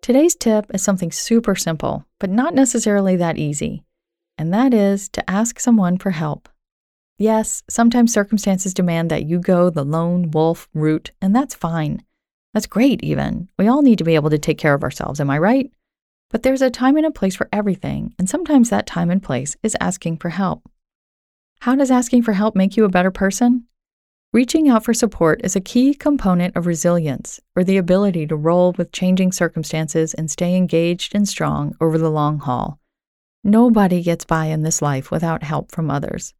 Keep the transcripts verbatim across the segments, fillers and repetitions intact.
Today's tip is something super simple, but not necessarily that easy, and that is to ask someone for help. Yes, sometimes circumstances demand that you go the lone wolf route, and that's fine. That's great even. We all need to be able to take care of ourselves, am I right? But there's a time and a place for everything, and sometimes that time and place is asking for help. How does asking for help make you a better person? Reaching out for support is a key component of resilience, or the ability to roll with changing circumstances and stay engaged and strong over the long haul. Nobody gets by in this life without help from others.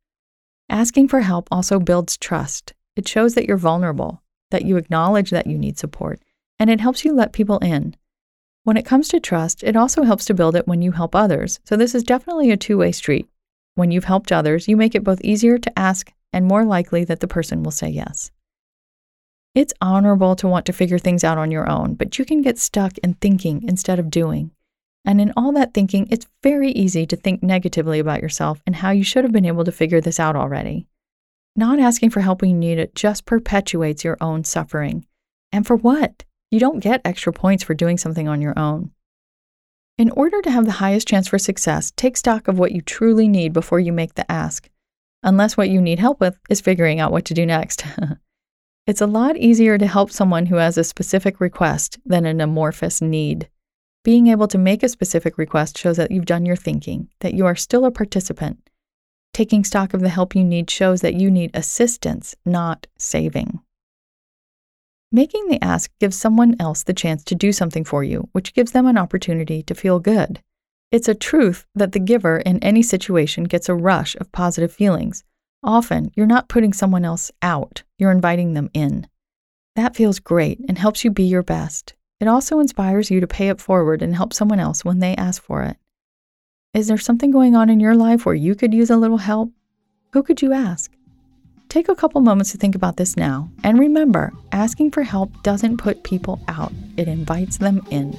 Asking for help also builds trust. It shows that you're vulnerable, that you acknowledge that you need support, and it helps you let people in. When it comes to trust, it also helps to build it when you help others, so this is definitely a two-way street. When you've helped others, you make it both easier to ask and more likely that the person will say yes. It's honorable to want to figure things out on your own, but you can get stuck in thinking instead of doing. And in all that thinking, it's very easy to think negatively about yourself and how you should have been able to figure this out already. Not asking for help when you need it just perpetuates your own suffering. And for what? You don't get extra points for doing something on your own. In order to have the highest chance for success, take stock of what you truly need before you make the ask. Unless what you need help with is figuring out what to do next. It's a lot easier to help someone who has a specific request than an amorphous need. Being able to make a specific request shows that you've done your thinking, that you are still a participant. Taking stock of the help you need shows that you need assistance, not saving. Making the ask gives someone else the chance to do something for you, which gives them an opportunity to feel good. It's a truth that the giver in any situation gets a rush of positive feelings. Often, you're not putting someone else out, you're inviting them in. That feels great and helps you be your best. It also inspires you to pay it forward and help someone else when they ask for it. Is there something going on in your life where you could use a little help? Who could you ask? Take a couple moments to think about this now, and remember, asking for help doesn't put people out, it invites them in.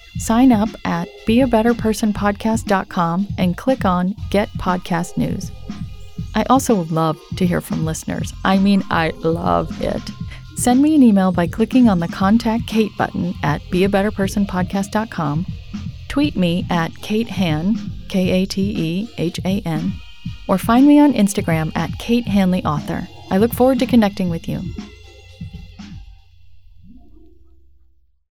Sign up at Be A Better Person Podcast dot com and click on Get Podcast News. I also love to hear from listeners. I mean, I love it. Send me an email by clicking on the Contact Kate button at Be A Better Person Podcast dot com. Tweet me at Kate Han, K A T E H A N, or find me on Instagram at Kate Hanley Author. I look forward to connecting with you.